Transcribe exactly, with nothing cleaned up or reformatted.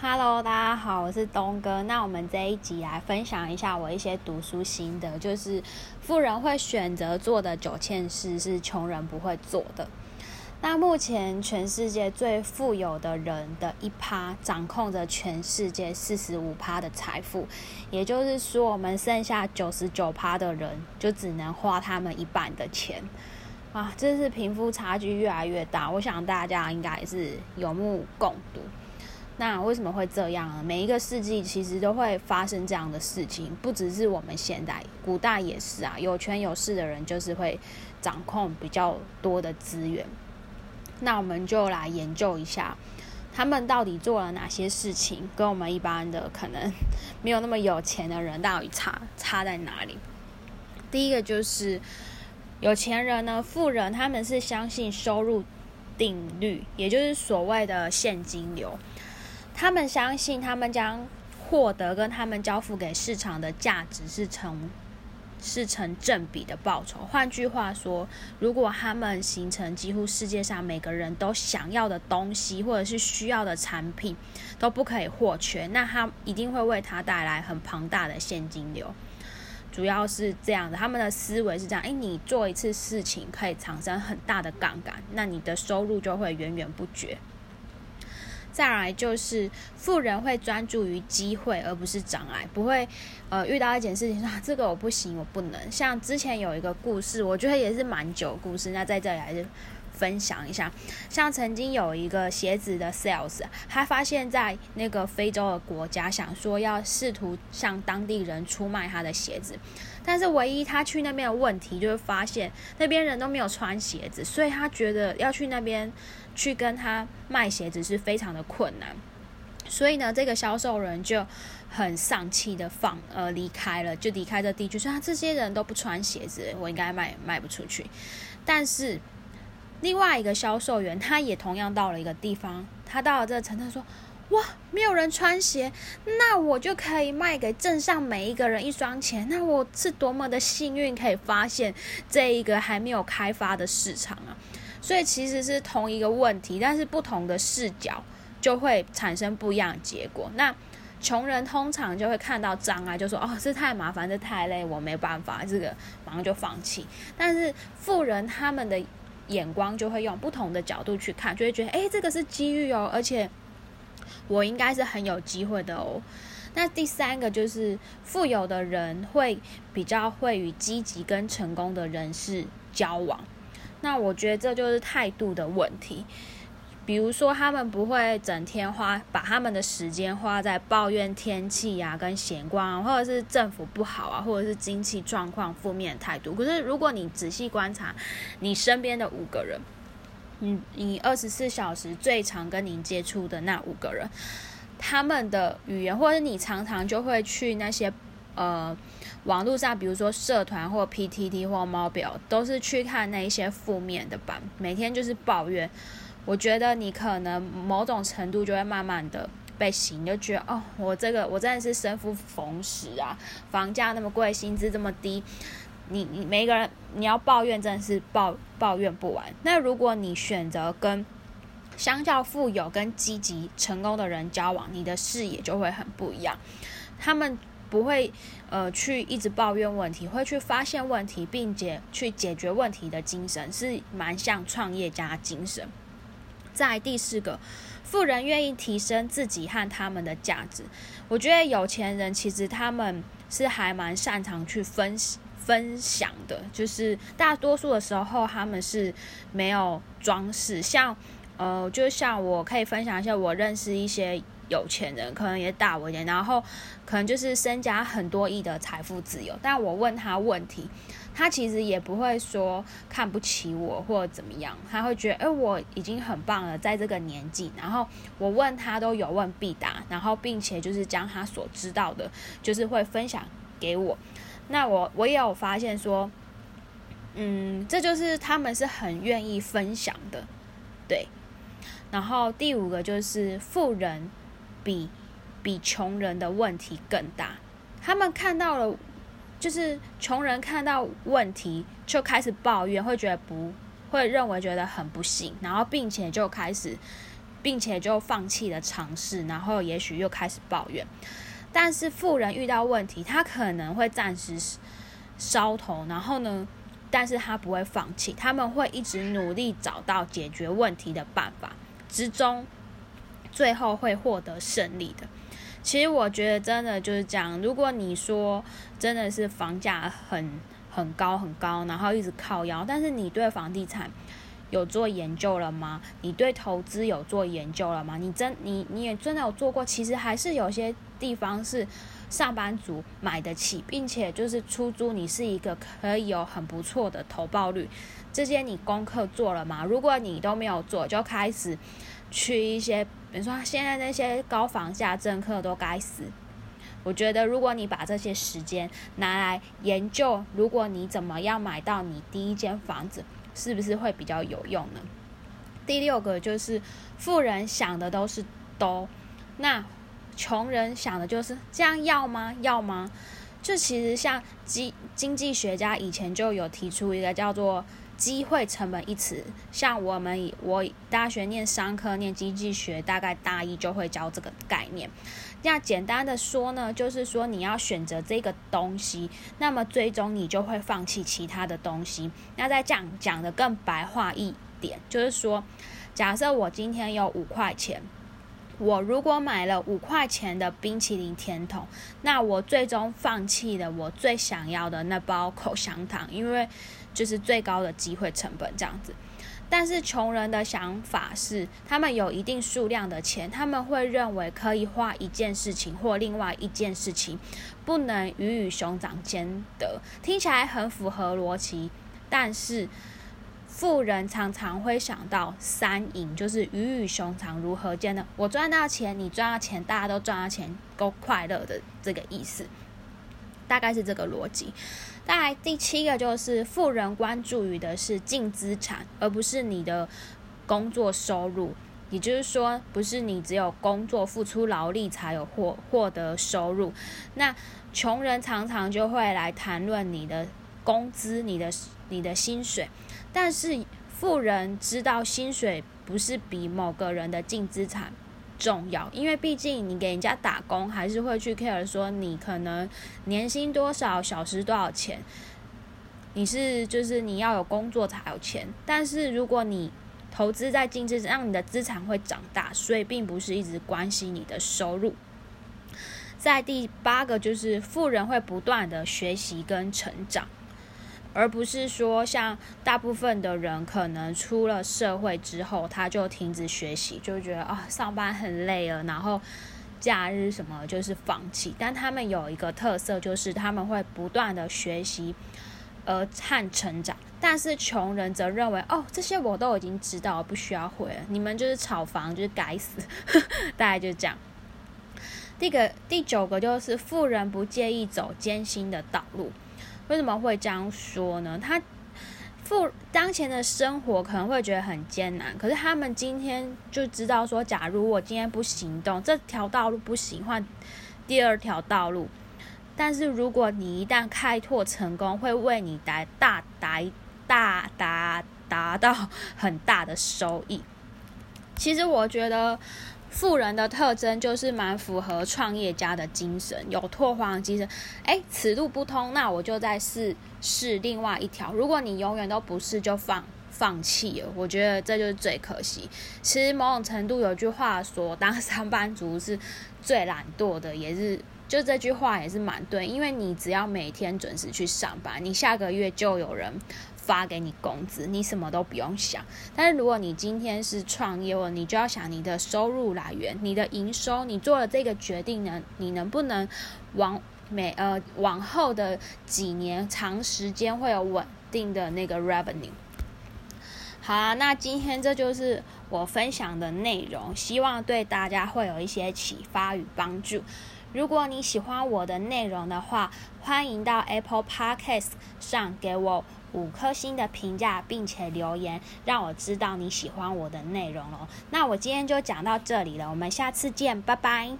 Hello， 大家好，我是东哥。那我们这一集来分享一下我一些读书心得，就是富人会选择做的九件事是穷人不会做的。那目前全世界最富有的人的 百分之一 掌控着全世界 百分之四十五 的财富，也就是说我们剩下 百分之九十九 的人就只能花他们一半的钱。啊，这是贫富差距越来越大，我想大家应该是有目共睹。那为什么会这样呢？每一个世纪其实都会发生这样的事情，不只是我们现代，古代也是啊。有权有势的人就是会掌控比较多的资源。那我们就来研究一下，他们到底做了哪些事情，跟我们一般的可能没有那么有钱的人到底差差在哪里？第一个就是有钱人呢，富人他们是相信收入定律，也就是所谓的现金流。他们相信他们将获得跟他们交付给市场的价值是成是成正比的报酬。换句话说，如果他们形成几乎世界上每个人都想要的东西或者是需要的产品都不可以或缺，那他一定会为他带来很庞大的现金流。主要是这样的，他们的思维是这样，诶，你做一次事情可以产生很大的杠杆，那你的收入就会源源不绝。再来就是富人会专注于机会而不是障碍，不会呃遇到一件事情说、啊、这个我不行我不能。像之前有一个故事，我觉得也是蛮久的故事，那在这里还是分享一下。像曾经有一个鞋子的 sales， 他发现在那个非洲的国家，想说要试图向当地人出卖他的鞋子，但是唯一他去那边的问题就是发现那边人都没有穿鞋子，所以他觉得要去那边去跟他卖鞋子是非常的困难。所以呢，这个销售人就很丧气的放呃离开了，就离开这地区，说他这些人都不穿鞋子，我应该卖卖不出去。但是另外一个销售员，他也同样到了一个地方，他到了这个城镇说，哇，没有人穿鞋，那我就可以卖给镇上每一个人一双鞋，那我是多么的幸运可以发现这一个还没有开发的市场啊！所以其实是同一个问题，但是不同的视角就会产生不一样的结果。那穷人通常就会看到障碍，就说哦，这太麻烦，这太累，我没办法，这个马上就放弃。但是富人他们的眼光就会用不同的角度去看，就会觉得诶，这个是机遇哦，而且我应该是很有机会的哦。那第三个就是富有的人会比较会与积极跟成功的人士交往。那我觉得这就是态度的问题。比如说他们不会整天花把他们的时间花在抱怨天气啊跟闲逛啊，或者是政府不好啊，或者是经济状况负面的态度。可是如果你仔细观察你身边的五个人，你你二十四小时最常跟你接触的那五个人，他们的语言，或者你常常就会去那些呃网络上，比如说社团或 P T T 或 Mobile， 都是去看那一些负面的版，每天就是抱怨。我觉得你可能某种程度就会慢慢的被洗，你就觉得哦，我这个我真的是身负逢时啊，房价那么贵，薪资这么低，你你每一个人你要抱怨真的是抱抱怨不完。那如果你选择跟相较富有跟积极成功的人交往，你的视野就会很不一样。他们不会呃去一直抱怨问题，会去发现问题并且去解决问题的精神是蛮像创业家精神。在第四个，富人愿意提升自己和他们的价值。我觉得有钱人其实他们是还蛮擅长去分分享的，就是大多数的时候他们是没有装饰。像呃，就像我可以分享一下，我认识一些有钱人，可能也大我一点，然后可能就是身家很多亿的财富自由，但我问他问题，他其实也不会说看不起我或者怎么样，他会觉得哎，我已经很棒了，在这个年纪，然后我问他都有问必答，然后并且就是将他所知道的就是会分享给我。那我我也有发现说嗯，这就是他们是很愿意分享的，对。然后第五个就是富人比比穷人的问题更大，他们看到了，就是穷人看到问题就开始抱怨，会觉得不会认为觉得很不幸，然后并且就开始并且就放弃了尝试，然后也许又开始抱怨。但是富人遇到问题，他可能会暂时烧头，然后呢，但是他不会放弃，他们会一直努力找到解决问题的办法，之中最后会获得胜利的。其实我觉得真的就是这样，如果你说真的是房价很很高很高，然后一直靠腰，但是你对房地产有做研究了吗？你对投资有做研究了吗？你真你你也真的有做过？其实还是有些地方是上班族买得起，并且就是出租，你是一个可以有很不错的投报率。这些你功课做了吗？如果你都没有做，就开始去一些，比如说现在那些高房价政客都该死。我觉得如果你把这些时间拿来研究，如果你怎么样买到你第一间房子，是不是会比较有用呢？第六个就是富人想的都是都，那穷人想的就是这样要吗？要吗？就其实像经济学家以前就有提出一个叫做机会成本一词，像我们我大学念商科念经济学，大概大一就会教这个概念。那简单的说呢，就是说你要选择这个东西，那么最终你就会放弃其他的东西。那再讲讲的更白话一点，就是说假设我今天有五块钱，我如果买了五块钱的冰淇淋甜筒，那我最终放弃了我最想要的那包口香糖，因为就是最高的机会成本这样子。但是穷人的想法是，他们有一定数量的钱，他们会认为可以花一件事情或另外一件事情，不能鱼与熊掌兼得。听起来很符合逻辑，但是富人常常会想到三赢，就是鱼与熊掌如何兼得，我赚到钱，你赚到钱，大家都赚到钱，够快乐的这个意思，大概是这个逻辑。再来第七个就是富人关注于的是净资产，而不是你的工作收入，也就是说不是你只有工作付出劳力才有获获得收入。那穷人常常就会来谈论你的工资，你的你的薪水，但是富人知道薪水不是比某个人的净资产重要，因为毕竟你给人家打工，还是会去 care 说你可能年薪多少，小时多少钱，你是就是你要有工作才有钱。但是如果你投资在净资产，让你的资产会长大，所以并不是一直关心你的收入。在第八个就是富人会不断的学习跟成长，而不是说像大部分的人可能出了社会之后他就停止学习，就觉得啊、哦、上班很累了，然后假日什么就是放弃。但他们有一个特色，就是他们会不断的学习而和成长。但是穷人则认为哦这些我都已经知道，不需要会了，你们就是炒房就是该死大概就这样。第个第九个就是富人不介意走艰辛的道路。为什么会这样说呢？他富当前的生活可能会觉得很艰难，可是他们今天就知道说，假如我今天不行动，这条道路不行，换第二条道路。但是如果你一旦开拓成功，会为你带大大大大达到很大的收益。其实我觉得富人的特征就是蛮符合创业家的精神，有拓荒精神。哎，此路不通，那我就再试试另外一条。如果你永远都不是，就放放弃了，我觉得这就是最可惜。其实某种程度有句话说，当上班族是最懒惰的，也是就这句话也是蛮对，因为你只要每天准时去上班，你下个月就有人发给你工资，你什么都不用想。但是如果你今天是创业，你就要想你的收入来源，你的营收，你做了这个决定呢，你能不能往每呃往后的几年长时间会有稳定的那个 revenue。 好啊，那今天这就是我分享的内容，希望对大家会有一些启发与帮助。如果你喜欢我的内容的话，欢迎到 Apple Podcast 上给我五颗星的评价，并且留言让我知道你喜欢我的内容哦。那我今天就讲到这里了，我们下次见，拜拜。